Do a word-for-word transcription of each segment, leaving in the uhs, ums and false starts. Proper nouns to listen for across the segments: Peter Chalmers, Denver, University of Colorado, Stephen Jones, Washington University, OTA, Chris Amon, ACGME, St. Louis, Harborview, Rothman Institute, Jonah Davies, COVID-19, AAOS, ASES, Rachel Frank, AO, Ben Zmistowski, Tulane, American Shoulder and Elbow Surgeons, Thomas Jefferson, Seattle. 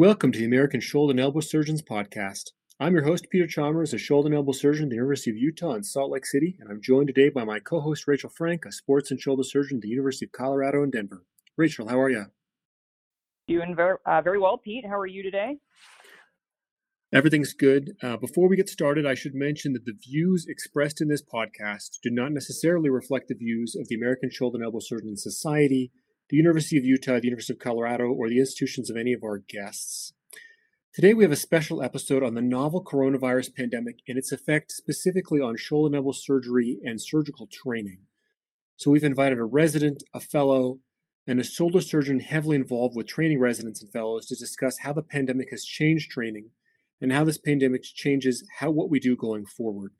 Welcome to the American Shoulder and Elbow Surgeons podcast. I'm your host, Peter Chalmers, a shoulder and elbow surgeon at the University of Utah in Salt Lake City, and I'm joined today by my co-host, Rachel Frank, a sports and shoulder surgeon at the University of Colorado in Denver. Rachel, how are you? Doing very, uh, very well, Pete. How are you today? Everything's good. Uh, before we get started, I should mention that the views expressed in this podcast do not necessarily reflect the views of the American Shoulder and Elbow Surgeons Society, the University of Utah, the University of Colorado, or the institutions of any of our guests. Today, we have a special episode on the novel coronavirus pandemic and its effect specifically on shoulder and elbow surgery and surgical training. So we've invited a resident, a fellow, and a shoulder surgeon heavily involved with training residents and fellows to discuss how the pandemic has changed training and how this pandemic changes how what we do going forward.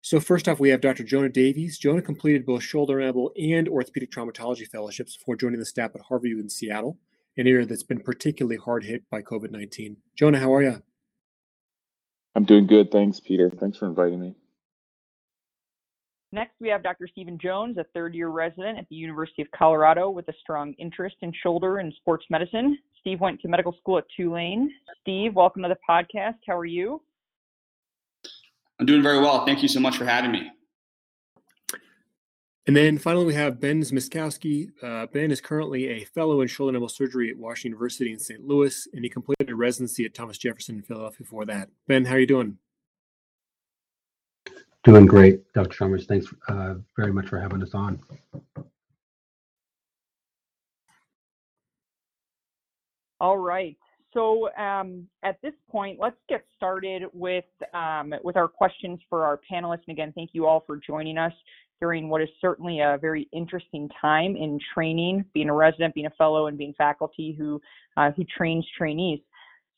So first off, we have Doctor Jonah Davies. Jonah completed both shoulder and elbow and orthopedic traumatology fellowships before joining the staff at Harborview in Seattle, an area that's been particularly hard hit by COVID nineteen. Jonah, how are you? I'm doing good. Thanks, Peter. Thanks for inviting me. Next, we have Doctor Stephen Jones, a third-year resident at the University of Colorado with a strong interest in shoulder and sports medicine. Steve went to medical school at Tulane. Steve, welcome to the podcast. How are you? I'm doing very well. Thank you so much for having me. And then finally, we have Ben Zmistowski. Uh, Ben is currently a fellow in shoulder and elbow surgery at Washington University in Saint Louis, and he completed a residency at Thomas Jefferson in Philadelphia before that. Ben, how are you doing? Doing great, Doctor Chalmers. Thanks uh, very much for having us on. All right. So um, at this point, let's get started with um, with our questions for our panelists. And again, thank you all for joining us during what is certainly a very interesting time in training, being a resident, being a fellow, and being faculty who uh, who trains trainees.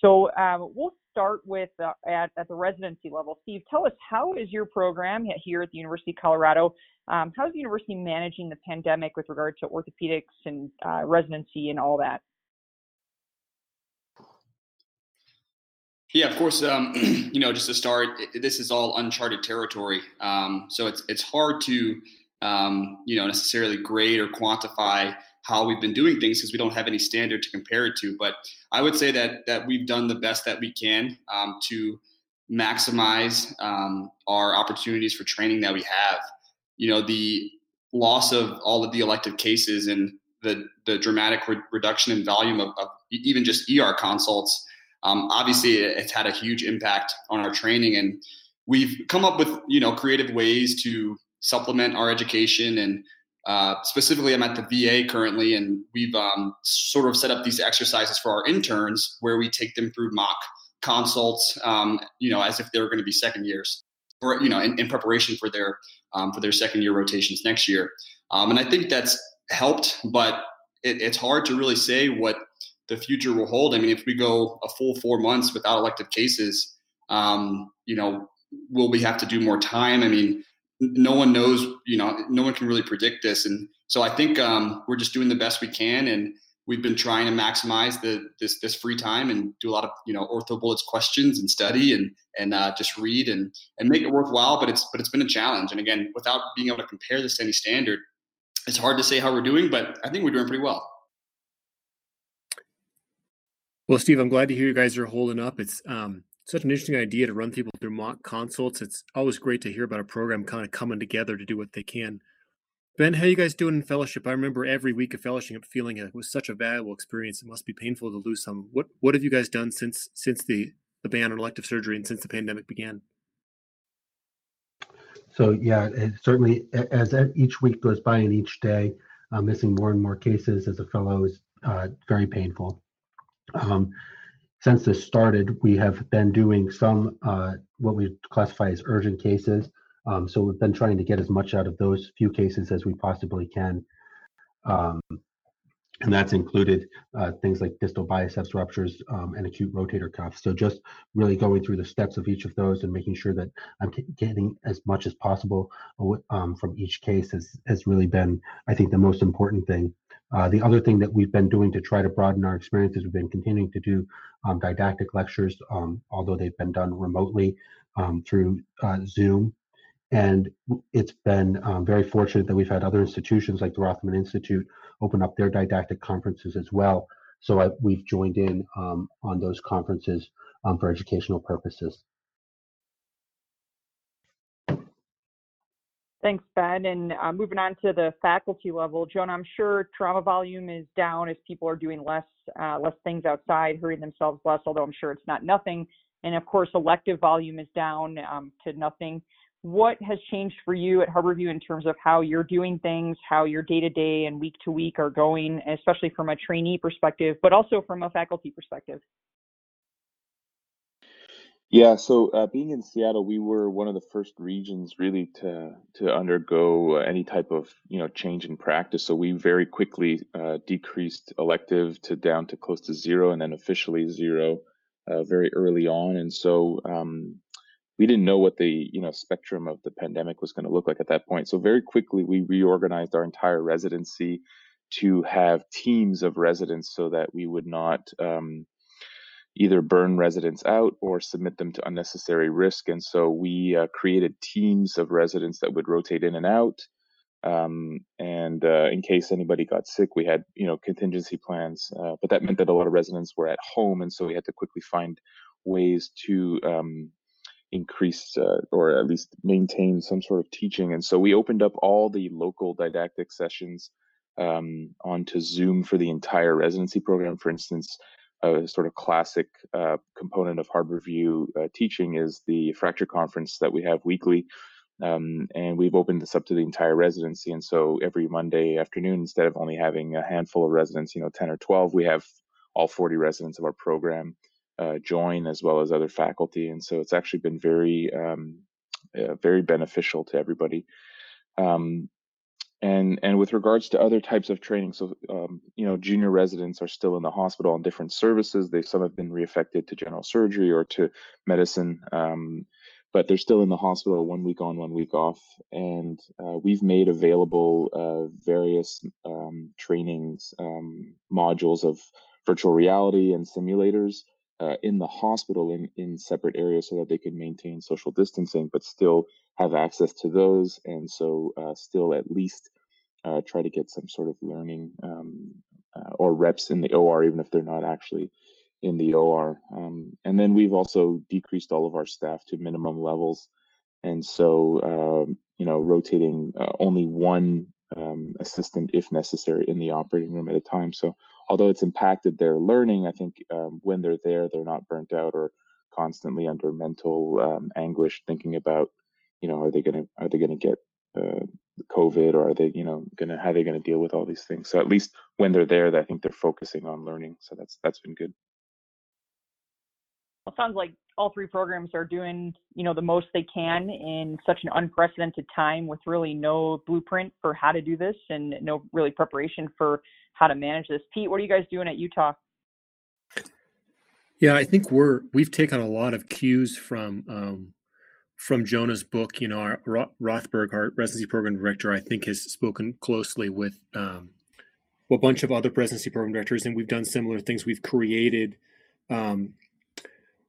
So um, we'll start with uh, at, at the residency level. Steve, tell us, how is your program here at the University of Colorado? Um, how is the university managing the pandemic with regard to orthopedics and uh, residency and all that? Yeah, of course. Um, you know, just to start, this is all uncharted territory. Um, so it's it's hard to, um, you know, necessarily grade or quantify how we've been doing things because we don't have any standard to compare it to. But I would say that that we've done the best that we can um, to maximize um, our opportunities for training that we have. You know, the loss of all of the elective cases and the the dramatic re- reduction in volume of, of even just E R consults. Um, obviously, it's had a huge impact on our training, and we've come up with, you know, creative ways to supplement our education. And uh, specifically, I'm at the V A currently, and we've um, sort of set up these exercises for our interns where we take them through mock consults, um, you know, as if they were going to be second years, or you know, in, in preparation for their um, for their second year rotations next year. Um, and I think that's helped, but it, it's hard to really say what the future will hold. I mean, if we go a full four months without elective cases, um, you know, will we have to do more time? I mean, no one knows, you know, no one can really predict this. And so I think um, we're just doing the best we can. And we've been trying to maximize the this this free time and do a lot of, you know, ortho bullets questions and study and and uh, just read and and make it worthwhile. But it's but it's been a challenge. And again, without being able to compare this to any standard, it's hard to say how we're doing, but I think we're doing pretty well. Well, Steve, I'm glad to hear you guys are holding up. It's um, such an interesting idea to run people through mock consults. It's always great to hear about a program kind of coming together to do what they can. Ben, how are you guys doing in fellowship? I remember every week of fellowship feeling it was such a valuable experience. It must be painful to lose some. What what have you guys done since since the, the ban on elective surgery and since the pandemic began? So, yeah, certainly as each week goes by and each day, uh, missing more and more cases as a fellow is uh, very painful. Um, since this started, we have been doing some uh, what we classify as urgent cases. Um, so we've been trying to get as much out of those few cases as we possibly can. Um, and that's included uh, things like distal biceps ruptures um, and acute rotator cuffs. So just really going through the steps of each of those and making sure that I'm getting as much as possible um, from each case has, has really been, I think, the most important thing. Uh, the other thing that we've been doing to try to broaden our experiences, we've been continuing to do um, didactic lectures, um, although they've been done remotely um, through uh, Zoom. And it's been um, very fortunate that we've had other institutions like the Rothman Institute open up their didactic conferences as well. So I, we've joined in um, on those conferences um, for educational purposes. Thanks, Ben. And uh, moving on to the faculty level, Jonah, I'm sure trauma volume is down as people are doing less uh, less things outside, hurting themselves less, although I'm sure it's not nothing. And of course, elective volume is down um, to nothing. What has changed for you at Harborview in terms of how you're doing things, how your day-to-day and week-to-week are going, especially from a trainee perspective, but also from a faculty perspective? Yeah, so uh, being in Seattle, we were one of the first regions really to to undergo any type of, you know, change in practice. So we very quickly uh, decreased elective to down to close to zero, and then officially zero uh, very early on. And so um, we didn't know what the, you know, spectrum of the pandemic was going to look like at that point. So very quickly, we reorganized our entire residency to have teams of residents so that we would not um, either burn residents out or submit them to unnecessary risk. And so we uh, created teams of residents that would rotate in and out. Um, and uh, in case anybody got sick, we had, you know, contingency plans, uh, but that meant that a lot of residents were at home. And so we had to quickly find ways to um, increase uh, or at least maintain some sort of teaching. And so we opened up all the local didactic sessions um, onto Zoom for the entire residency program. For instance, a sort of classic uh, component of Harborview uh, teaching is the fracture conference that we have weekly. Um, and we've opened this up to the entire residency. And so every Monday afternoon, instead of only having a handful of residents, you know, ten or twelve, we have all forty residents of our program uh, join, as well as other faculty. And so it's actually been very, um, uh, very beneficial to everybody. Um, And and with regards to other types of training, so, um, you know, junior residents are still in the hospital on different services. They some have been reaffected to general surgery or to medicine, um, but they're still in the hospital one week on, one week off. And uh, we've made available uh, various um, trainings, um, modules of virtual reality and simulators uh, in the hospital in, in separate areas so that they can maintain social distancing, but still have access to those, and so uh, still at least uh, try to get some sort of learning um, uh, or reps in the O R, even if they're not actually in the O R. Um, and then we've also decreased all of our staff to minimum levels. And so, um, you know, rotating uh, only one um, assistant, if necessary, in the operating room at a time. So although it's impacted their learning, I think um, when they're there, they're not burnt out or constantly under mental um, anguish, thinking about, you know, are they going to are they going to get uh, COVID, or are they, you know, going to how are they going to deal with all these things? So at least when they're there, I think they're focusing on learning. So that's that's been good. Well, it sounds like all three programs are doing, you know, the most they can in such an unprecedented time with really no blueprint for how to do this and no really preparation for how to manage this. Pete, what are you guys doing at Utah? Yeah, I think we're we've taken a lot of cues from. Um, from Jonah's book. You know, our Rothberg, our residency program director, I think has spoken closely with um, a bunch of other residency program directors, and we've done similar things. We've created um,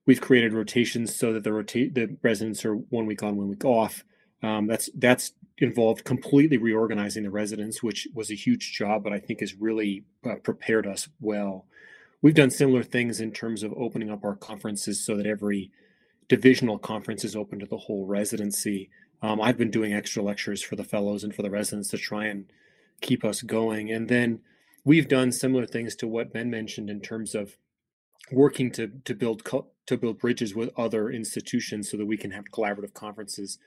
we've created rotations so that the rota- the residents are one week on, one week off. Um, that's that's involved completely reorganizing the residents, which was a huge job, but I think has really uh, prepared us well. We've done similar things in terms of opening up our conferences so that every divisional conference is open to the whole residency. Um, I've been doing extra lectures for the fellows and for the residents to try and keep us going. And then we've done similar things to what Ben mentioned in terms of working to to build co- to build bridges with other institutions so that we can have collaborative conferences.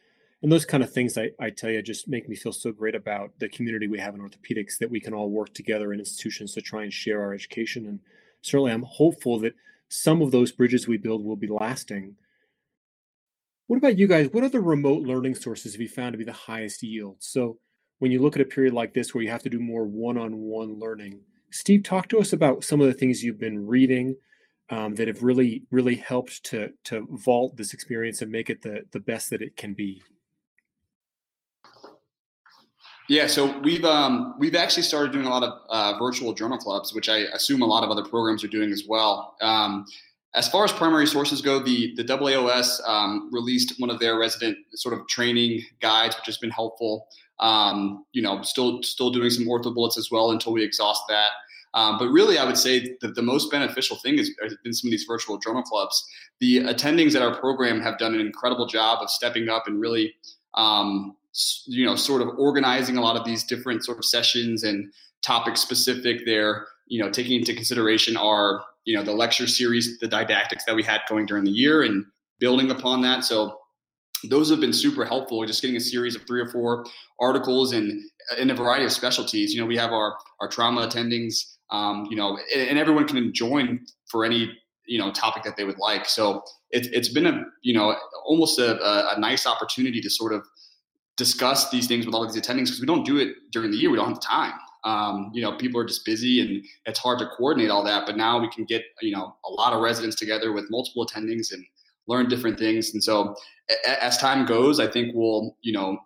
And those kind of things, I, I tell you, just make me feel so great about the community we have in orthopedics, that we can all work together in institutions to try and share our education. And certainly I'm hopeful that some of those bridges we build will be lasting. What about you guys? What other remote learning sources have you found to be the highest yield? So when you look at a period like this where you have to do more one-on-one learning, Steve, talk to us about some of the things you've been reading um, that have really, really helped to, to vault this experience and make it the, the best that it can be. Yeah, so we've um, we've actually started doing a lot of uh, virtual journal clubs, which I assume a lot of other programs are doing as well. Um, As far as primary sources go, the, the A A O S um, released one of their resident sort of training guides, which has been helpful. Um, you know, still still doing some ortho bullets as well until we exhaust that. Um, but really, I would say that the most beneficial thing is in some of these virtual journal clubs. The attendings at our program have done an incredible job of stepping up and really, um, you know, sort of organizing a lot of these different sort of sessions and topic specific. They're, you know, taking into consideration our, you know, the lecture series, the didactics that we had going during the year and building upon that. So those have been super helpful, just getting a series of three or four articles and in a variety of specialties. You know, we have our, our trauma attendings, um, you know, and everyone can join for any, you know, topic that they would like. So it, it's been a, you know, almost a, a nice opportunity to sort of discuss these things with all of these attendings, because we don't do it during the year. We don't have the time. Um, you know, people are just busy and it's hard to coordinate all that, but now we can get, you know, a lot of residents together with multiple attendings and learn different things. And so a- as time goes, I think we'll, you know,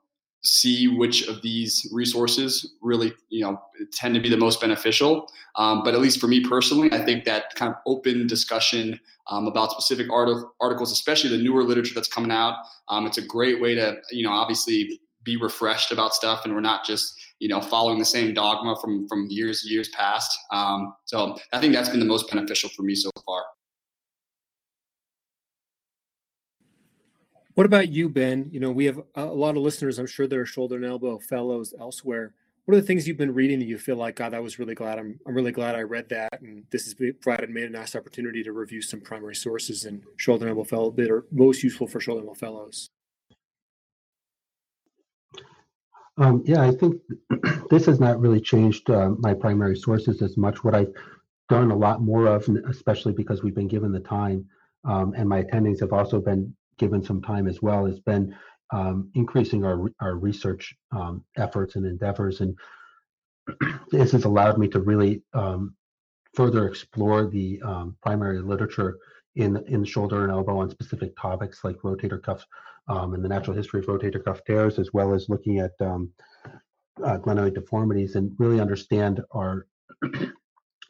see which of these resources really, you know, tend to be the most beneficial. Um, but at least for me personally, I think that kind of open discussion um, about specific art- articles, especially the newer literature that's coming out. Um, it's a great way to, you know, obviously be refreshed about stuff, and we're not just, you know, following the same dogma from, from years, years past. Um, so I think that's been the most beneficial for me so far. What about you, Ben? You know, we have a lot of listeners. I'm sure there are shoulder and elbow fellows elsewhere. What are the things you've been reading that you feel like, God, I was really glad. I'm, I'm really glad I read that. And this has provided me a nice opportunity to review some primary sources and shoulder and elbow fellows that are most useful for shoulder and elbow fellows. Um, yeah, I think this has not really changed uh, my primary sources as much. What I've done a lot more of, especially because we've been given the time, um, and my attendings have also been given some time as well, has been um, increasing our our research um, efforts and endeavors. And this has allowed me to really um, further explore the um, primary literature in in shoulder and elbow on specific topics like rotator cuff um, and the natural history of rotator cuff tears, as well as looking at um, uh, glenoid deformities, and really understand our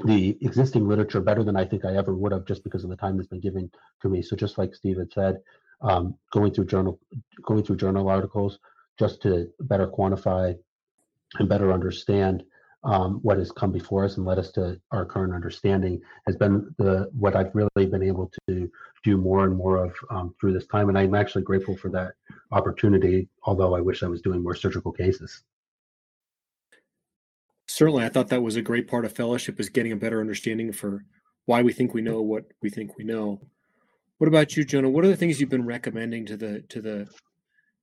the existing literature better than I think I ever would have, just because of the time that's been given to me. So just like Steve had said, um, going through journal going through journal articles just to better quantify and better understand Um, what has come before us and led us to our current understanding has been the what I've really been able to do more and more of um, through this time. And I'm actually grateful for that opportunity, although I wish I was doing more surgical cases. Certainly, I thought that was a great part of fellowship, is getting a better understanding for why we think we know what we think we know. What about you, Jonah? What are the things you've been recommending to the to the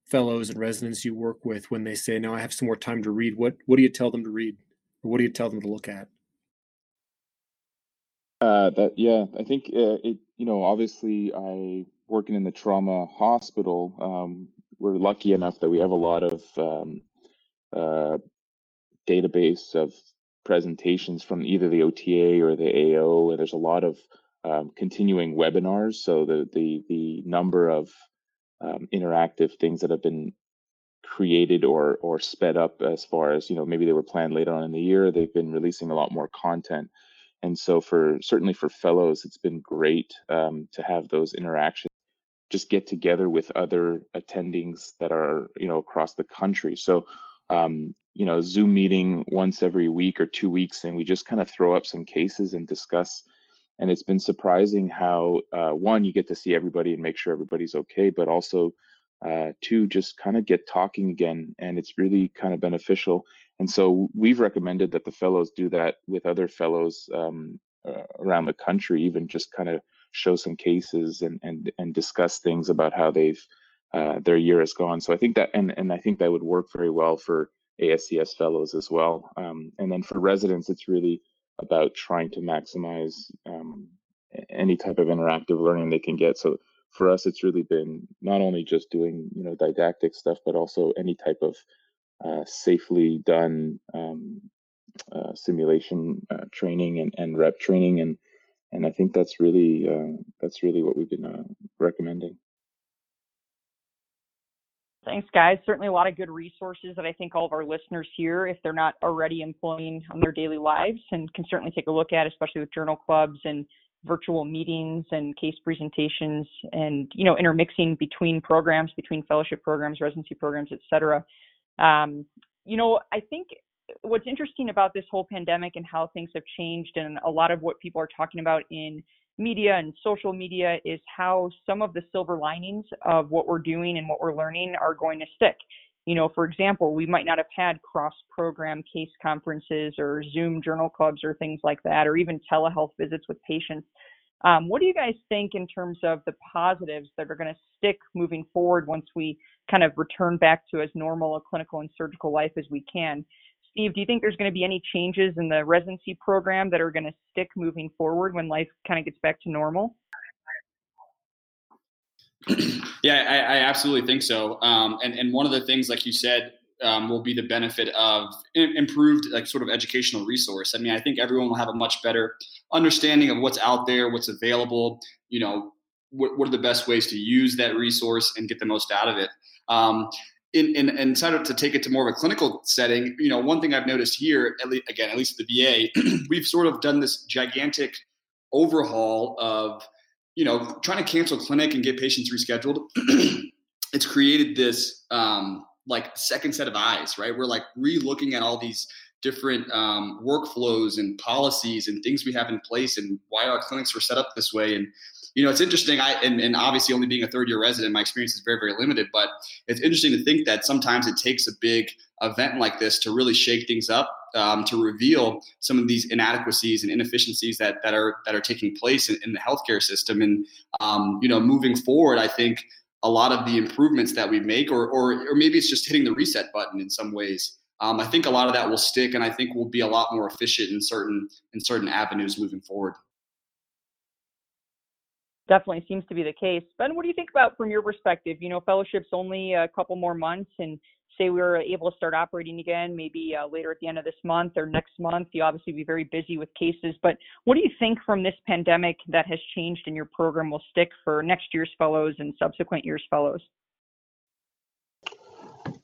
fellows and residents you work with when they say, now I have some more time to read? What what do you tell them to read? What do you tell them to look at? Uh, that yeah, I think uh, it. You know, obviously, I working in the trauma hospital, um, we're lucky enough that we have a lot of um, uh, database of presentations from either the O T A or the A O, and there's a lot of um, continuing webinars. So the the the number of um, interactive things that have been created or or sped up, as far as, you know, maybe they were planned later on in the year, they've been releasing a lot more content. And so for certainly for fellows, it's been great um, to have those interactions, just get together with other attendings that are, you know, across the country. So, um, you know, Zoom meeting once every week or two weeks, and we just kind of throw up some cases and discuss. And it's been surprising how, uh, one, you get to see everybody and make sure everybody's okay, but also Uh, to just kind of get talking again, and it's really kind of beneficial. And so we've recommended that the fellows do that with other fellows um, uh, around the country, even just kind of show some cases and and and discuss things about how they've uh, their year has gone. So I think that, and and I think that would work very well for A S E S fellows as well. Um, and then for residents, it's really about trying to maximize um, any type of interactive learning they can get. So for us, it's really been not only just doing, you know, didactic stuff, but also any type of uh, safely done um, uh, simulation uh, training and, and rep training, and and I think that's really uh, that's really what we've been uh, recommending. Thanks, guys. Certainly a lot of good resources that I think all of our listeners here, if they're not already employing on their daily lives, and can certainly take a look at, especially with journal clubs and virtual meetings and case presentations, and, you know, intermixing between programs, between fellowship programs, residency programs, et cetera. Um, you know, I think what's interesting about this whole pandemic and how things have changed, and a lot of what people are talking about in media and social media, is how some of the silver linings of what we're doing and what we're learning are going to stick. You know, for example, we might not have had cross-program case conferences or Zoom journal clubs or things like that, or even telehealth visits with patients. Um, what do you guys think in terms of the positives that are going to stick moving forward once we kind of return back to as normal a clinical and surgical life as we can? Steve, do you think there's going to be any changes in the residency program that are going to stick moving forward when life kind of gets back to normal? Yeah, I, I absolutely think so. Um, and, and one of the things, like you said, um, will be the benefit of improved, like, sort of educational resource. I mean, I think everyone will have a much better understanding of what's out there, what's available, you know, what, what are the best ways to use that resource and get the most out of it. Um, In, in, and sort of to take it to more of a clinical setting, you know, one thing I've noticed here, at least, again, at least at the V A, we've sort of done this gigantic overhaul of, you know, trying to cancel clinic and get patients rescheduled. It's created this um, like second set of eyes, right? We're like re-looking at all these different um, workflows and policies and things we have in place and why our clinics were set up this way. And you know, it's interesting. I and, and obviously, only being a third year resident, my experience is very, very limited. But it's interesting to think that sometimes it takes a big event like this to really shake things up, um, to reveal some of these inadequacies and inefficiencies that that are that are taking place in, in the healthcare system. And um, you know, moving forward, I think a lot of the improvements that we make, or or or maybe it's just hitting the reset button in some ways. Um, I think a lot of that will stick, and I think we'll be a lot more efficient in certain in certain avenues moving forward. Definitely seems to be the case. Ben, what do you think about from your perspective? You know, fellowship's only a couple more months, and say we were able to start operating again, maybe uh, later at the end of this month or next month. You obviously be very busy with cases, but what do you think from this pandemic that has changed in your program will stick for next year's fellows and subsequent year's fellows?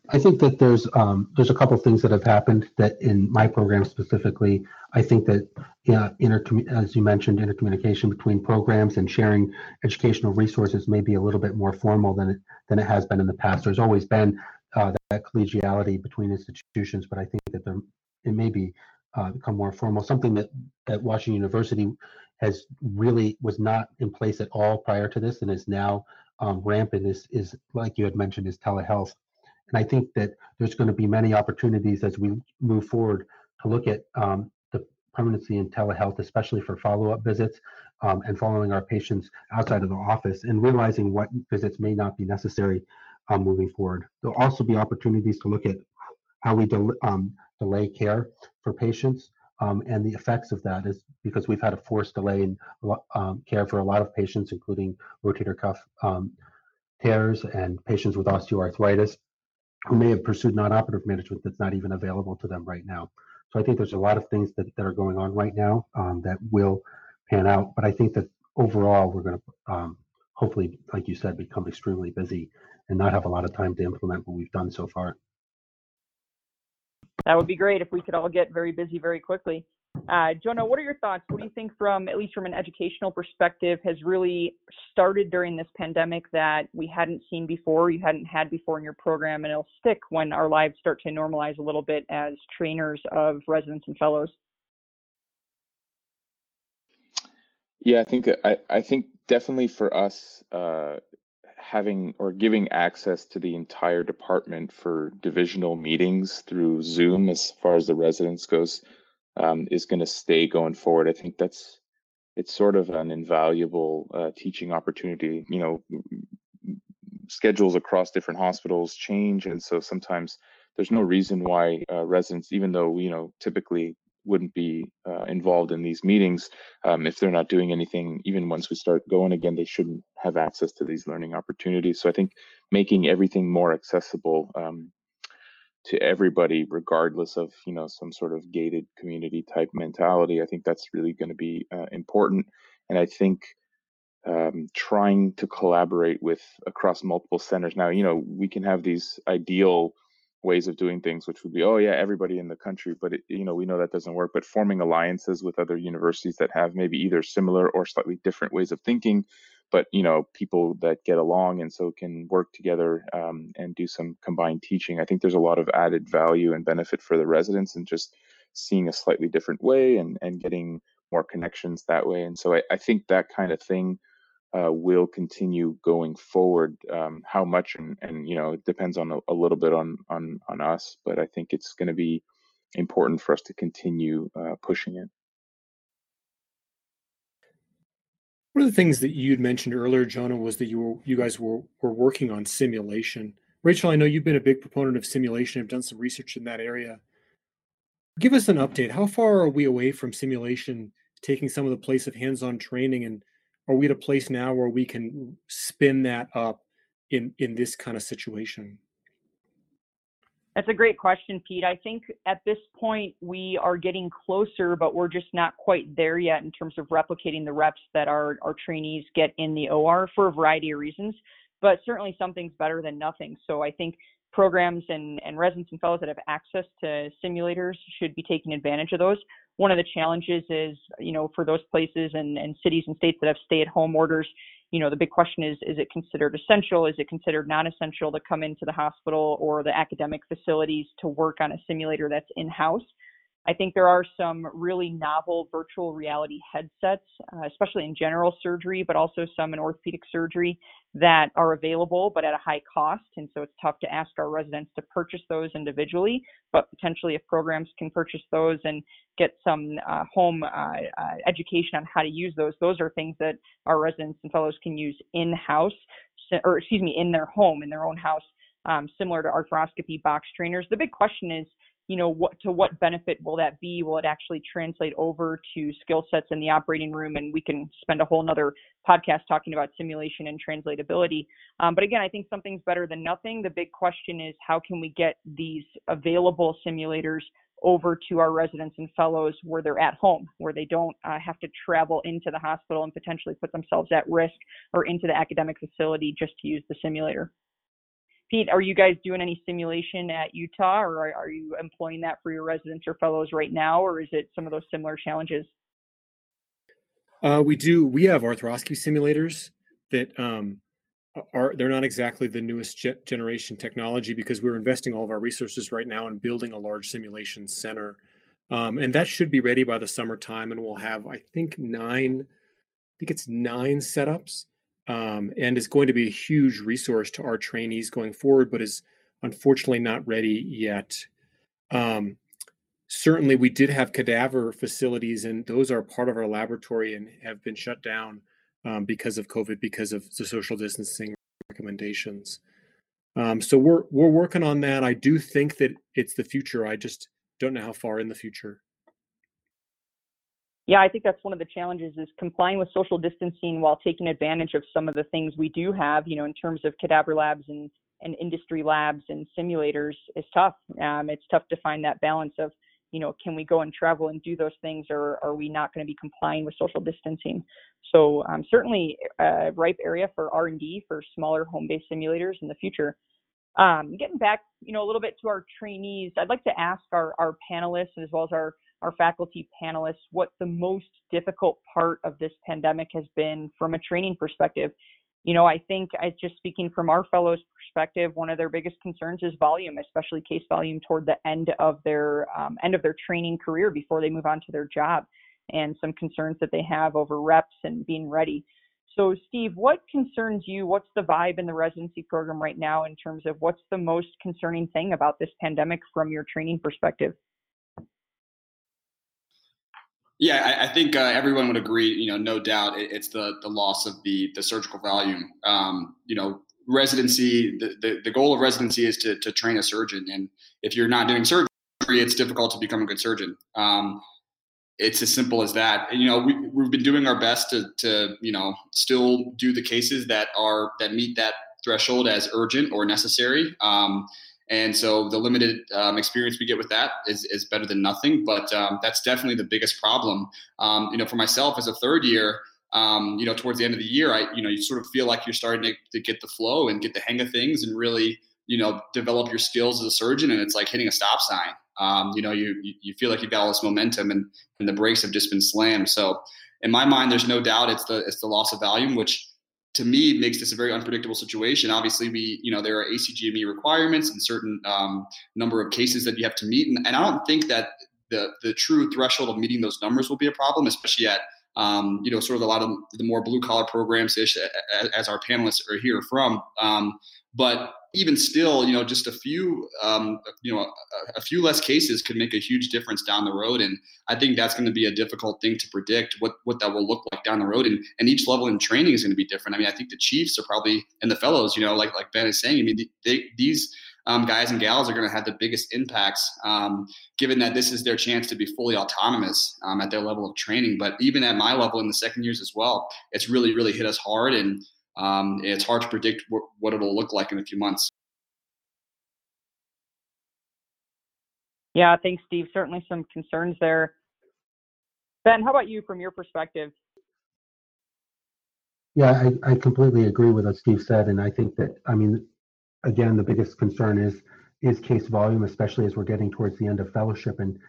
I think that there's um, there's a couple of things that have happened that in my program specifically. I think that uh, inter- as you mentioned, intercommunication between programs and sharing educational resources may be a little bit more formal than it, than it has been in the past. There's always been uh, that, that collegiality between institutions, but I think that there, it may be uh, become more formal. Something that at Washington University has really was not in place at all prior to this and is now um, rampant is is like you had mentioned is telehealth. And I think that there's going to be many opportunities as we move forward to look at um, the permanency in telehealth, especially for follow-up visits um, and following our patients outside of the office and realizing what visits may not be necessary um, moving forward. There'll also be opportunities to look at how we del- um, delay care for patients um, and the effects of that is because we've had a forced delay in um, care for a lot of patients, including rotator cuff um, tears and patients with osteoarthritis, who may have pursued non-operative management that's not even available to them right now. So I think there's a lot of things that, that are going on right now um, that will pan out. But I think that overall, we're going to um, hopefully, like you said, become extremely busy and not have a lot of time to implement what we've done so far. That would be great if we could all get very busy very quickly. Uh, Jonah, what are your thoughts? What do you think from, at least from an educational perspective, has really started during this pandemic that we hadn't seen before, you hadn't had before in your program, and it'll stick when our lives start to normalize a little bit as trainers of residents and fellows? Yeah, I think I, I think definitely for us, uh, having or giving access to the entire department for divisional meetings through Zoom, as far as the residents goes, Um, is going to stay going forward. I think that's it's sort of an invaluable uh, teaching opportunity. You know, schedules across different hospitals change, and so sometimes there's no reason why uh, residents, even though you know typically wouldn't be uh, involved in these meetings, um, if they're not doing anything, even once we start going again, they shouldn't have access to these learning opportunities. So I think making everything more accessible Um, to everybody, regardless of, you know, some sort of gated community type mentality. I think that's really going to be uh, important. And I think um, trying to collaborate with across multiple centers. Now, you know, we can have these ideal ways of doing things, which would be, oh, yeah, everybody in the country. But, it, you know, we know that doesn't work. But forming alliances with other universities that have maybe either similar or slightly different ways of thinking but, you know, people that get along and so can work together um, and do some combined teaching. I think there's a lot of added value and benefit for the residents and just seeing a slightly different way and, and getting more connections that way. And so I, I think that kind of thing uh, will continue going forward. Um, how much and, and, you know, it depends on a, a little bit on, on, on us, but I think it's going to be important for us to continue uh, pushing it. One of the things that you'd mentioned earlier, Jonah, was that you were, you guys were, were working on simulation. Rachel, I know you've been a big proponent of simulation. I've done some research in that area. Give us an update. How far are we away from simulation taking some of the place of hands-on training? And are we at a place now where we can spin that up in, in this kind of situation? That's a great question, Pete. I think at this point we are getting closer, but we're just not quite there yet in terms of replicating the reps that our, our trainees get in the O R for a variety of reasons, but certainly something's better than nothing. So I think programs and, and residents and fellows that have access to simulators should be taking advantage of those. One of the challenges is, you know, for those places and, and cities and states that have stay-at-home orders, you know, the big question is, is it considered essential? Is it considered non-essential to come into the hospital or the academic facilities to work on a simulator that's in-house? I think there are some really novel virtual reality headsets, uh, especially in general surgery, but also some in orthopedic surgery that are available, but at a high cost. And so it's tough to ask our residents to purchase those individually, but potentially if programs can purchase those and get some uh, home uh, uh, education on how to use those, those are things that our residents and fellows can use in-house, or excuse me, in their home, in their own house, um, similar to arthroscopy box trainers. The big question is, you know, what, to what benefit will that be? Will it actually translate over to skill sets in the operating room? And we can spend a whole nother podcast talking about simulation and translatability. Um, but again, I think something's better than nothing. The big question is, how can we get these available simulators over to our residents and fellows where they're at home, where they don't uh, have to travel into the hospital and potentially put themselves at risk or into the academic facility just to use the simulator? Pete, are you guys doing any simulation at Utah, or are you employing that for your residents or fellows right now, or is it some of those similar challenges? Uh, we do. We have arthroscopy simulators that um, are, they're not exactly the newest ge- generation technology, because we're investing all of our resources right now in building a large simulation center. Um, and that should be ready by the summertime, and we'll have, I think, nine, I think it's nine setups. Um, and is going to be a huge resource to our trainees going forward, but is unfortunately not ready yet. Um, certainly, we did have cadaver facilities, and those are part of our laboratory and have been shut down um, because of COVID, because of the social distancing recommendations. Um, so we're we're working on that. I do think that it's the future. I just don't know how far in the future. Yeah, I think that's one of the challenges, is complying with social distancing while taking advantage of some of the things we do have, you know, in terms of cadaver labs and, and industry labs and simulators is tough. Um, it's tough to find that balance of, you know, can we go and travel and do those things, or are we not going to be complying with social distancing? So um, certainly a ripe area for R and D for smaller home-based simulators in the future. Um, getting back, you know, a little bit to our trainees, I'd like to ask our, our panelists as well as our our faculty panelists, what the most difficult part of this pandemic has been from a training perspective. You know, I think I just speaking from our fellows' perspective, one of their biggest concerns is volume, especially case volume toward the end of their um, end of their training career before they move on to their job, and some concerns that they have over reps and being ready. So Steve, what concerns you? What's the vibe in the residency program right now in terms of what's the most concerning thing about this pandemic from your training perspective? Yeah, I, I think uh, everyone would agree, you know, no doubt it, it's the the loss of the the surgical volume. Um, you know, residency, the, the, the goal of residency is to to train a surgeon. And if you're not doing surgery, it's difficult to become a good surgeon. Um, it's as simple as that. And, you know, we, we've been doing our best to, to, you know, still do the cases that are that meet that threshold as urgent or necessary. Um And so the limited um, experience we get with that is, is better than nothing, but um, that's definitely the biggest problem. Um, you know, for myself as a third year, um, you know, towards the end of the year, I, you know, you sort of feel like you're starting to, to get the flow and get the hang of things and really, you know, develop your skills as a surgeon. And it's like hitting a stop sign. Um, you know, you, you feel like you've got all this momentum, and, and the brakes have just been slammed. So in my mind, there's no doubt it's the, it's the loss of volume, which to me, makes this a very unpredictable situation. Obviously, we, you know, there are A C G M E requirements and certain um, number of cases that you have to meet. And, and I don't think that the the true threshold of meeting those numbers will be a problem, especially at, um, you know, sort of a lot of the more blue collar programs ish as our panelists are here from. Um, but even still, you know, just a few, um, you know, a, a few less cases could make a huge difference down the road. And I think that's going to be a difficult thing to predict what, what that will look like down the road. And, and each level in training is going to be different. I mean, I think the chiefs are probably, and the fellows, you know, like, like Ben is saying, I mean, they, these um, guys and gals are going to have the biggest impacts, um, given that this is their chance to be fully autonomous um, at their level of training. But even at my level in the second years as well, it's really, really hit us hard. And Um, it's hard to predict what, what it'll look like in a few months. Yeah, thanks, Steve. Certainly some concerns there. Ben, how about you from your perspective? Yeah, I, I completely agree with what Steve said. And I think that, I mean, again, the biggest concern is is case volume, especially as we're getting towards the end of fellowship and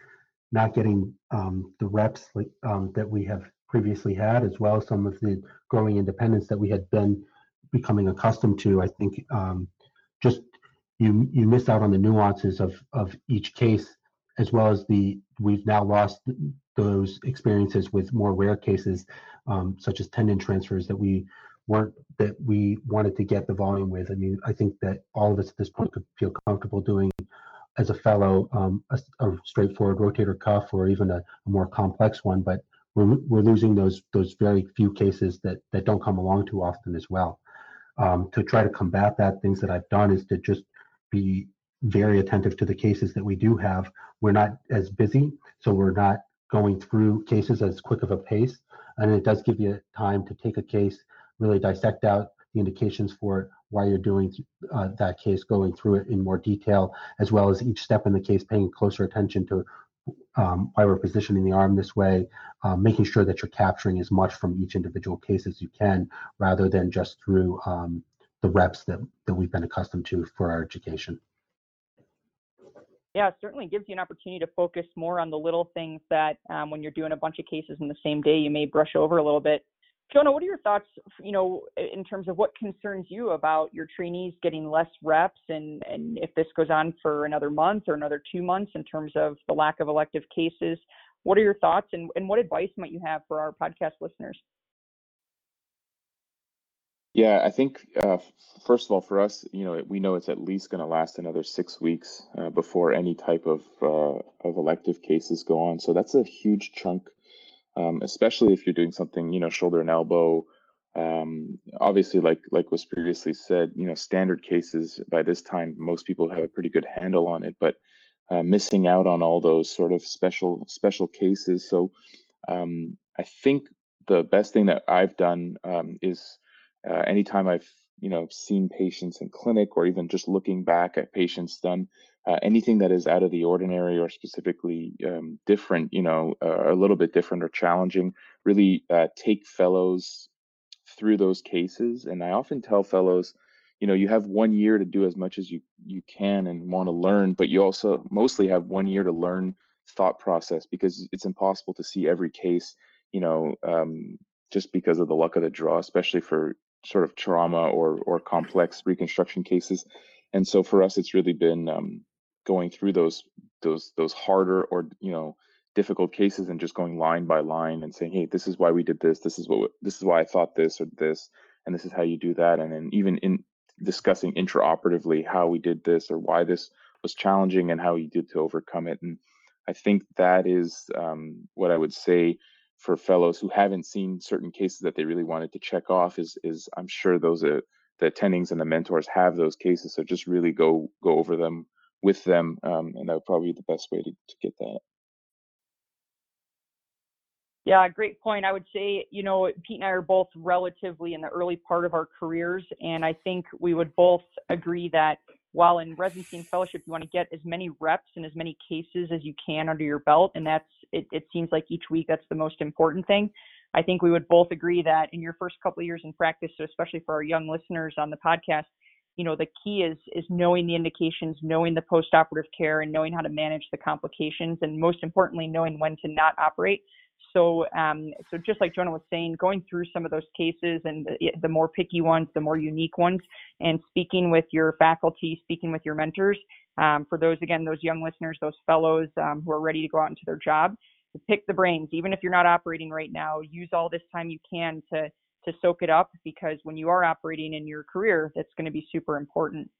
not getting um, the reps like, um, that we have previously had, as well as some of the growing independence that we had been becoming accustomed to. I think um, just you you miss out on the nuances of of each case, as well as the we've now lost those experiences with more rare cases, um, such as tendon transfers that we weren't that we wanted to get the volume with. I mean, I think that all of us at this point could feel comfortable doing as a fellow um, a, a straightforward rotator cuff or even a, a more complex one, but We're, we're losing those those very few cases that, that don't come along too often as well. Um, to try to combat that, things that I've done is to just be very attentive to the cases that we do have. We're not as busy, so we're not going through cases as quick of a pace. And it does give you time to take a case, really dissect out the indications for it, why you're doing uh, that case, going through it in more detail, as well as each step in the case, paying closer attention to Um, why we're positioning the arm this way, um, making sure that you're capturing as much from each individual case as you can, rather than just through um, the reps that, that we've been accustomed to for our education. Yeah, it certainly gives you an opportunity to focus more on the little things that um, when you're doing a bunch of cases in the same day, you may brush over a little bit. Jonah, what are your thoughts, you know, in terms of what concerns you about your trainees getting less reps and, and if this goes on for another month or another two months in terms of the lack of elective cases? What are your thoughts and, and what advice might you have for our podcast listeners? Yeah, I think, uh, first of all, for us, you know, we know it's at least going to last another six weeks uh, before any type of, uh, of elective cases go on. So that's a huge chunk. Um, especially if you're doing something, you know, shoulder and elbow. Um, obviously, like like was previously said, you know, standard cases by this time, most people have a pretty good handle on it, but uh, missing out on all those sort of special special cases. So um, I think the best thing that I've done um, is uh, anytime I've, you know, seen patients in clinic or even just looking back at patients done, Uh, anything that is out of the ordinary or specifically um, different, you know, uh, a little bit different or challenging, really uh, take fellows through those cases. And I often tell fellows, you know, you have one year to do as much as you, you can and want to learn, but you also mostly have one year to learn thought process because it's impossible to see every case, you know, um, just because of the luck of the draw, especially for sort of trauma or, or complex reconstruction cases. And so for us, it's really been um, going through those those those harder or, you know, difficult cases and just going line by line and saying, hey, this is why we did this. This is what this is why I thought this or this, and this is how you do that. And then even in discussing intraoperatively how we did this or why this was challenging and how you did to overcome it. And I think that is um, what I would say for fellows who haven't seen certain cases that they really wanted to check off. Is is I'm sure those are. The attendings and the mentors have those cases, so just really go go over them with them, um, and that would probably be the best way to, to get that. Yeah, great point. I would say, you know, Pete and I are both relatively in the early part of our careers, and I think we would both agree that while in residency and fellowship, you want to get as many reps and as many cases as you can under your belt, and that's it, it seems like each week that's the most important thing. I think we would both agree that in your first couple of years in practice, so especially for our young listeners on the podcast, you know, the key is is knowing the indications, knowing the post-operative care, and knowing how to manage the complications, and most importantly, knowing when to not operate. So, um, so just like Jonah was saying, going through some of those cases and the, the more picky ones, the more unique ones, and speaking with your faculty, speaking with your mentors, um, for those, again, those young listeners, those fellows um, who are ready to go out into their job, to pick the brains. Even if you're not operating right now, use all this time you can to to soak it up, because when you are operating in your career, that's going to be super important.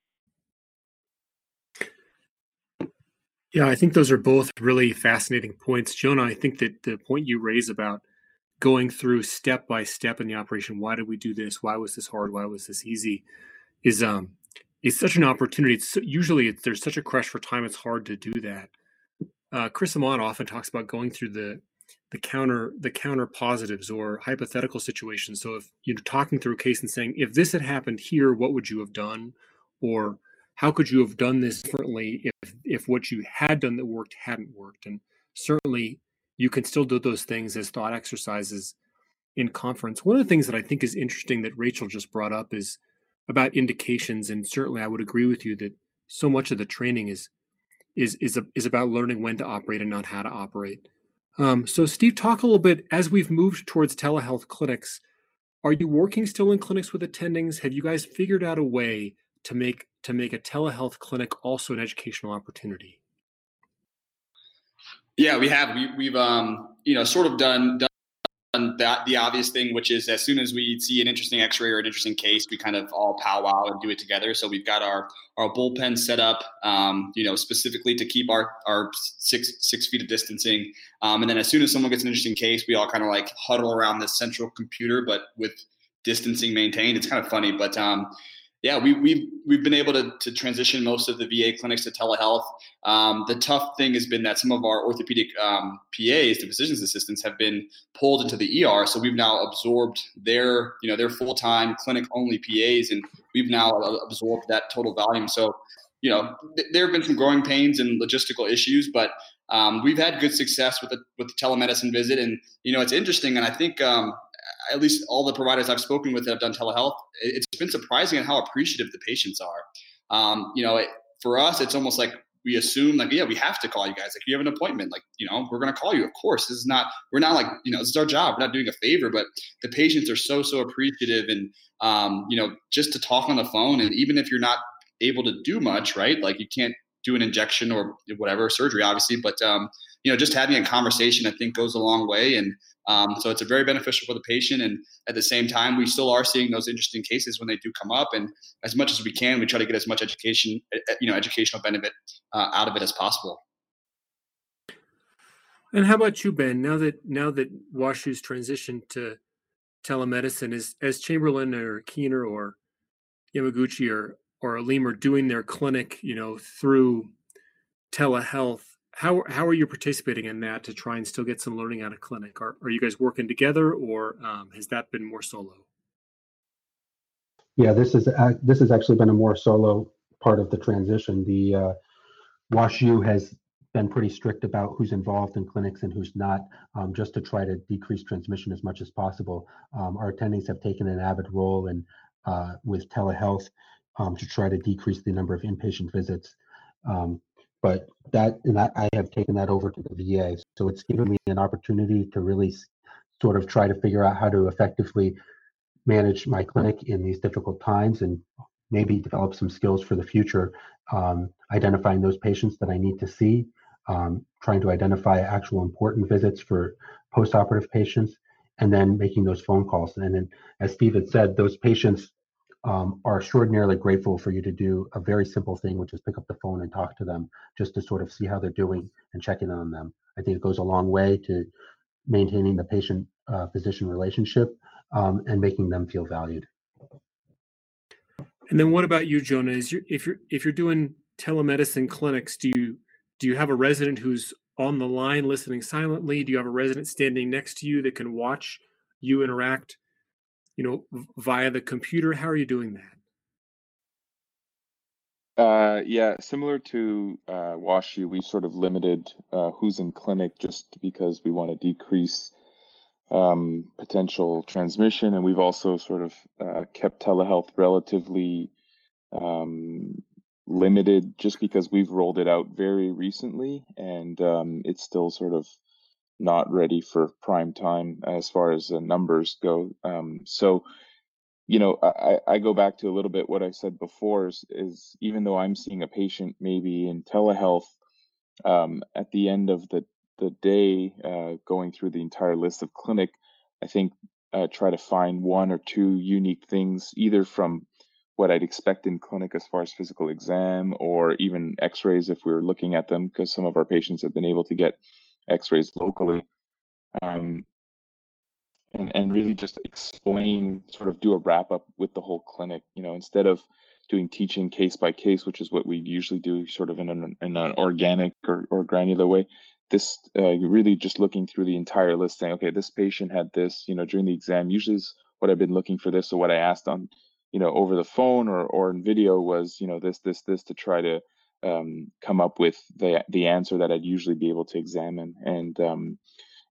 Yeah, I think those are both really fascinating points. Jonah, I think that the point you raise about going through step by step in the operation, why did we do this? Why was this hard? Why was this easy? Is um, it's such an opportunity. It's so, usually it's, there's such a crush for time, it's hard to do that. Uh, Chris Amon often talks about going through the the counter the counter positives or hypothetical situations. So if you're talking through a case and saying, if this had happened here, what would you have done? Or how could you have done this differently if if what you had done that worked hadn't worked? And certainly you can still do those things as thought exercises in conference. One of the things that I think is interesting that Rachel just brought up is about indications. And certainly I would agree with you that so much of the training is is is, a, is about learning when to operate and not how to operate. Um, so Steve, talk a little bit, as we've moved towards telehealth clinics, are you working still in clinics with attendings? Have you guys figured out a way to make to make a telehealth clinic also an educational opportunity? Yeah, we have. We, we've, um, you know, sort of done, done that, the obvious thing, which is as soon as we see an interesting x-ray or an interesting case, we kind of all powwow and do it together. So we've got our, our bullpen set up, um, you know, specifically to keep our, our six, six feet of distancing. Um, and then as soon as someone gets an interesting case, we all kind of like huddle around this central computer, but with distancing maintained. It's kind of funny, but, um, Yeah, we, we've we've been able to, to transition most of the V A clinics to telehealth. Um, the tough thing has been that some of our orthopedic um, P As, the physician's assistants, have been pulled into the E R. So we've now absorbed their, you know, their full-time clinic-only P As, and we've now absorbed that total volume. So, you know, th- there have been some growing pains and logistical issues, but um, we've had good success with the with the telemedicine visit. And you know, it's interesting, and I think. Um, At least all the providers I've spoken with that have done telehealth, it's been surprising at how appreciative the patients are. Um, you know, it, for us, it's almost like we assume like, yeah, we have to call you guys. Like you have an appointment, like, you know, we're going to call you. Of course, this is not, we're not like, you know, this is our job. We're not doing a favor, but the patients are so, so appreciative. And, um, you know, just to talk on the phone, and even if you're not able to do much, right? Like you can't do an injection or whatever, surgery, obviously, but, um, you know, just having a conversation, I think, goes a long way. And, Um, so it's a very beneficial for the patient. And at the same time, we still are seeing those interesting cases when they do come up. And as much as we can, we try to get as much education, you know, educational benefit uh, out of it as possible. And how about you, Ben? Now that now that WashU's transitioned to telemedicine, is as Chamberlain or Keener or Yamaguchi or or Aleem are doing their clinic, you know, through telehealth, How how are you participating in that to try and still get some learning out of clinic? Are are you guys working together, or um, has that been more solo? Yeah, this is uh, this has actually been a more solo part of the transition. The uh, WashU has been pretty strict about who's involved in clinics and who's not, um, just to try to decrease transmission as much as possible. Um, our attendings have taken an avid role in uh, with telehealth um, to try to decrease the number of inpatient visits. Um, But that, and I, I have taken that over to the V A. So it's given me an opportunity to really sort of try to figure out how to effectively manage my clinic in these difficult times and maybe develop some skills for the future, um, identifying those patients that I need to see, um, trying to identify actual important visits for postoperative patients, and then making those phone calls. And then, as Steve had said, those patients Um, are extraordinarily grateful for you to do a very simple thing, which is pick up the phone and talk to them, just to sort of see how they're doing and check in on them. I think it goes a long way to maintaining the patient-physician uh, relationship um, and making them feel valued. And then, what about you, Jonah? Is you if you're if you're doing telemedicine clinics, do you do you have a resident who's on the line listening silently? Do you have a resident standing next to you that can watch you interact, you know, via the computer? How are you doing that? Uh, yeah, similar to uh, WashU, we sort of limited uh, who's in clinic just because we want to decrease um, potential transmission. And we've also sort of uh, kept telehealth relatively um, limited just because we've rolled it out very recently, and um, it's still sort of not ready for prime time as far as the numbers go. Um, so, you know, I, I go back to a little bit what I said before is, is even though I'm seeing a patient maybe in telehealth, um, at the end of the, the day, uh, going through the entire list of clinic, I think uh, try to find one or two unique things, either from what I'd expect in clinic as far as physical exam or even x-rays if we were looking at them, because some of our patients have been able to get x-rays locally, um, and, and really just explain, sort of do a wrap-up with the whole clinic, you know, instead of doing teaching case by case, which is what we usually do sort of in an, in an organic or, or granular way. This uh, really just looking through the entire list saying, okay, this patient had this, you know, during the exam, usually is what I've been looking for this, or what I asked on, you know, over the phone or, or in video was, you know, this, this, this, to try to um, come up with the the answer that I'd usually be able to examine. And, um,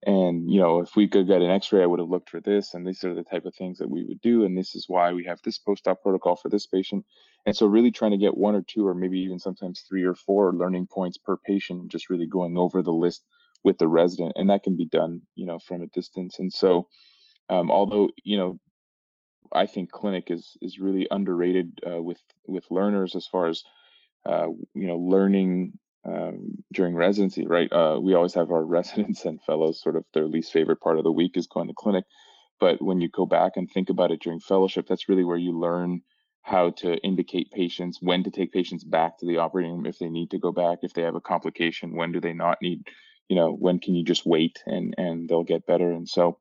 and, you know, if we could get an x-ray, I would have looked for this, and these are the type of things that we would do. And this is why we have this post-op protocol for this patient. And so really trying to get one or two, or maybe even sometimes three or four learning points per patient, just really going over the list with the resident. And that can be done, you know, from a distance. And so, um, although, you know, I think clinic is is really underrated uh, with with learners as far as uh, you know, learning um, during residency, right? Uh, we always have our residents and fellows sort of their least favorite part of the week is going to clinic, but when you go back and think about it during fellowship, that's really where you learn how to indicate patients, when to take patients back to the operating room if they need to go back, if they have a complication, when do they not need, you know, when can you just wait and and they'll get better, and so.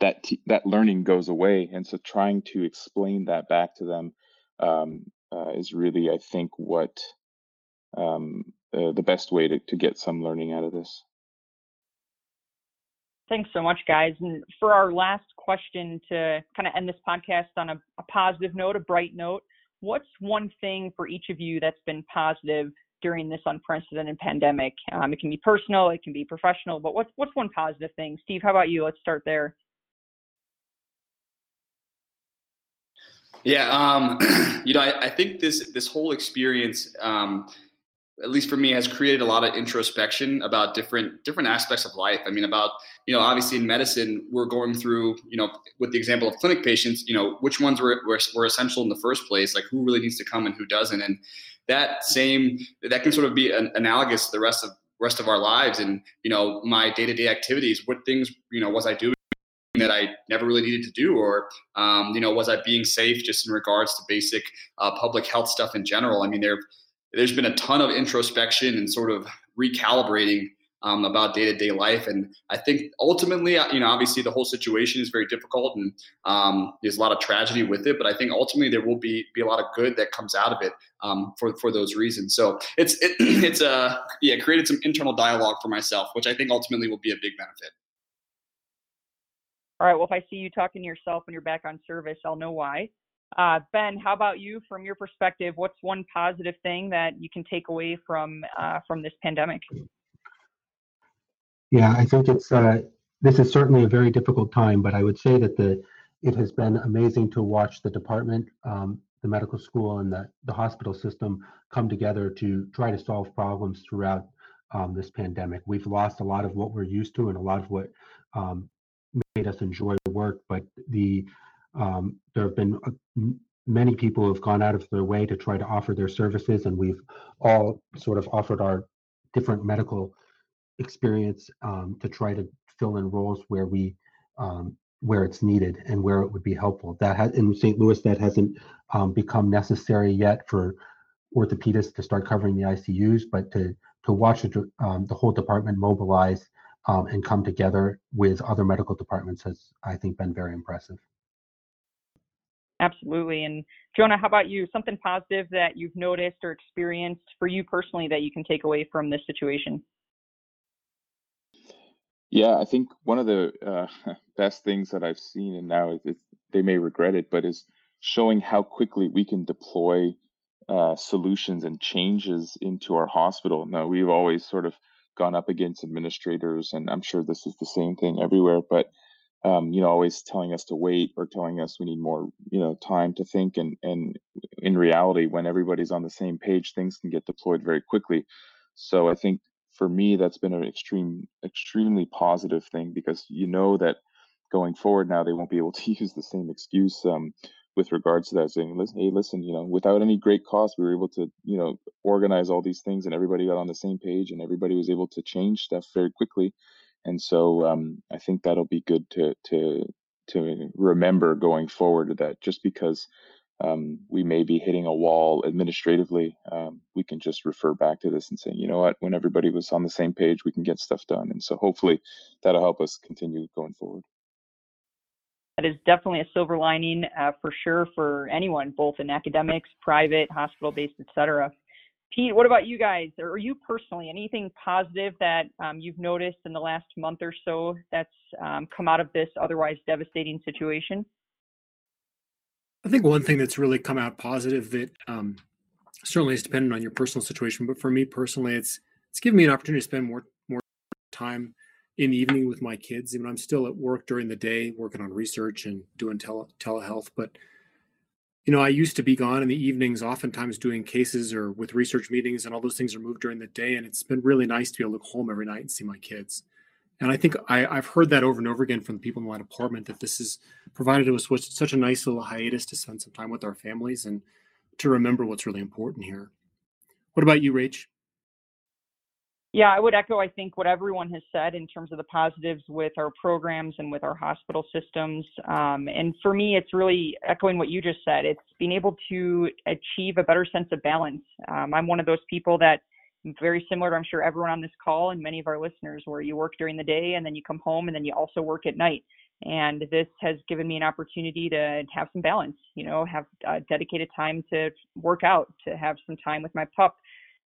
That that learning goes away, and so trying to explain that back to them um, uh, is really, I think, what um, uh, the best way to, to get some learning out of this. Thanks so much, guys. And for our last question, to kind of end this podcast on a, a positive note, a bright note, what's one thing for each of you that's been positive during this unprecedented pandemic? Um, it can be personal, it can be professional, but what's what's one positive thing? Steve, how about you? Let's start there. Yeah, um, you know, I, I think this this whole experience, um, at least for me, has created a lot of introspection about different different aspects of life. I mean, about, you know, obviously in medicine, we're going through, you know, with the example of clinic patients, you know, which ones were were, were essential in the first place, like who really needs to come and who doesn't. And that same, that can sort of be an, analogous to the rest of rest of our lives and, you know, my day-to-day activities, what things, you know, was I doing that I never really needed to do, or, um, you know, was I being safe just in regards to basic uh, public health stuff in general? I mean, there, there's been a ton of introspection and sort of recalibrating um, about day-to-day life. And I think ultimately, you know, obviously the whole situation is very difficult and um, there's a lot of tragedy with it, but I think ultimately there will be, be a lot of good that comes out of it um, for, for those reasons. So it's, it, it's uh, yeah, created some internal dialogue for myself, which I think ultimately will be a big benefit. All right, well, if I see you talking to yourself when you're back on service, I'll know why. Uh, Ben, how about you? From your perspective, what's one positive thing that you can take away from uh, from this pandemic? Yeah, I think it's uh, this is certainly a very difficult time, but I would say that the it has been amazing to watch the department, um, the medical school, and the, the hospital system come together to try to solve problems throughout um, this pandemic. We've lost a lot of what we're used to and a lot of what um, made us enjoy work, but the um, there have been uh, many people who have gone out of their way to try to offer their services, and we've all sort of offered our different medical experience um, to try to fill in roles where we um, where it's needed and where it would be helpful. That has, in Saint Louis, that hasn't um, become necessary yet for orthopedists to start covering the I C Us, but to to watch the, um, the whole department mobilize Um, and come together with other medical departments has, I think, been very impressive. Absolutely. And Jonah, how about you? Something positive that you've noticed or experienced for you personally that you can take away from this situation? Yeah, I think one of the uh, best things that I've seen, and now it, they may regret it, but is showing how quickly we can deploy uh, solutions and changes into our hospital. Now, we've always sort of gone up against administrators, and I'm sure this is the same thing everywhere, but um, you know, always telling us to wait or telling us we need more, you know, time to think. And and in reality, when everybody's on the same page, things can get deployed very quickly. So I think for me, that's been an extreme, extremely positive thing, because you know that going forward now, they won't be able to use the same excuse um, with regards to that, saying, listen, hey, listen, you know, without any great cost, we were able to, you know, organize all these things, and everybody got on the same page, and everybody was able to change stuff very quickly. And so um, I think that'll be good to to to remember going forward, that just because Um, we may be hitting a wall administratively, um, we can just refer back to this and say, you know what, when everybody was on the same page, we can get stuff done. And so hopefully that'll help us continue going forward. That is definitely a silver lining uh, for sure for anyone, both in academics, private, hospital-based, et cetera. Pete, what about you guys, or you personally, anything positive that um, you've noticed in the last month or so that's um, come out of this otherwise devastating situation? I think one thing that's really come out positive that um, certainly is dependent on your personal situation, but for me personally, it's it's given me an opportunity to spend more more time in the evening with my kids. Even I'm still at work during the day, working on research and doing tele, telehealth. But you know, I used to be gone in the evenings, oftentimes doing cases or with research meetings, and all those things are moved during the day. And it's been really nice to be able to go home every night and see my kids. And I think I, I've heard that over and over again from the people in my department, that this has provided us with such a nice little hiatus to spend some time with our families and to remember what's really important here. What about you, Rach? Yeah, I would echo, I think, what everyone has said in terms of the positives with our programs and with our hospital systems. Um, and for me, it's really echoing what you just said. It's being able to achieve a better sense of balance. Um, I'm one of those people that, very similar to, I'm sure, everyone on this call and many of our listeners, where you work during the day and then you come home and then you also work at night. And this has given me an opportunity to have some balance, you know, have uh, dedicated time to work out, to have some time with my pup,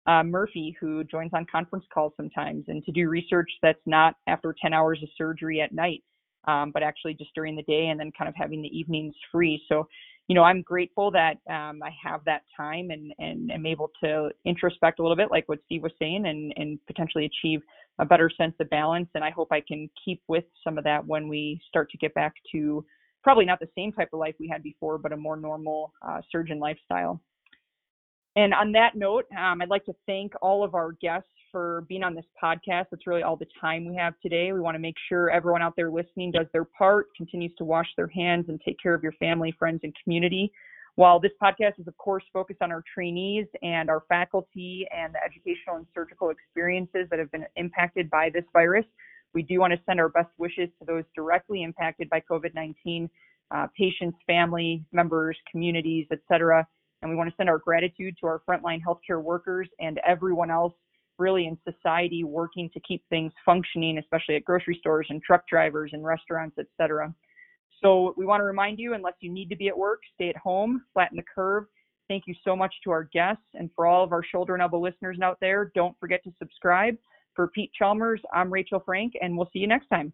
uh, Murphy, who joins on conference calls sometimes, and to do research that's not after ten hours of surgery at night, um, but actually just during the day, and then kind of having the evenings free. So, you know, I'm grateful that um, I have that time and, and am able to introspect a little bit, like what Steve was saying, and, and potentially achieve a better sense of balance. And I hope I can keep with some of that when we start to get back to probably not the same type of life we had before, but a more normal uh, surgeon lifestyle. And on that note, um, I'd like to thank all of our guests for being on this podcast. That's really all the time we have today. We want to make sure everyone out there listening does their part, continues to wash their hands, and take care of your family, friends, and community. While this podcast is, of course, focused on our trainees and our faculty and the educational and surgical experiences that have been impacted by this virus, we do want to send our best wishes to those directly impacted by COVID nineteen, uh, patients, family members, communities, et cetera. And we want to send our gratitude to our frontline healthcare workers and everyone else really in society working to keep things functioning, especially at grocery stores and truck drivers and restaurants, et cetera. So we want to remind you, unless you need to be at work, stay at home, flatten the curve. Thank you so much to our guests. And for all of our Shoulder and Elbow listeners out there, don't forget to subscribe. For Pete Chalmers, I'm Rachel Frank, and we'll see you next time.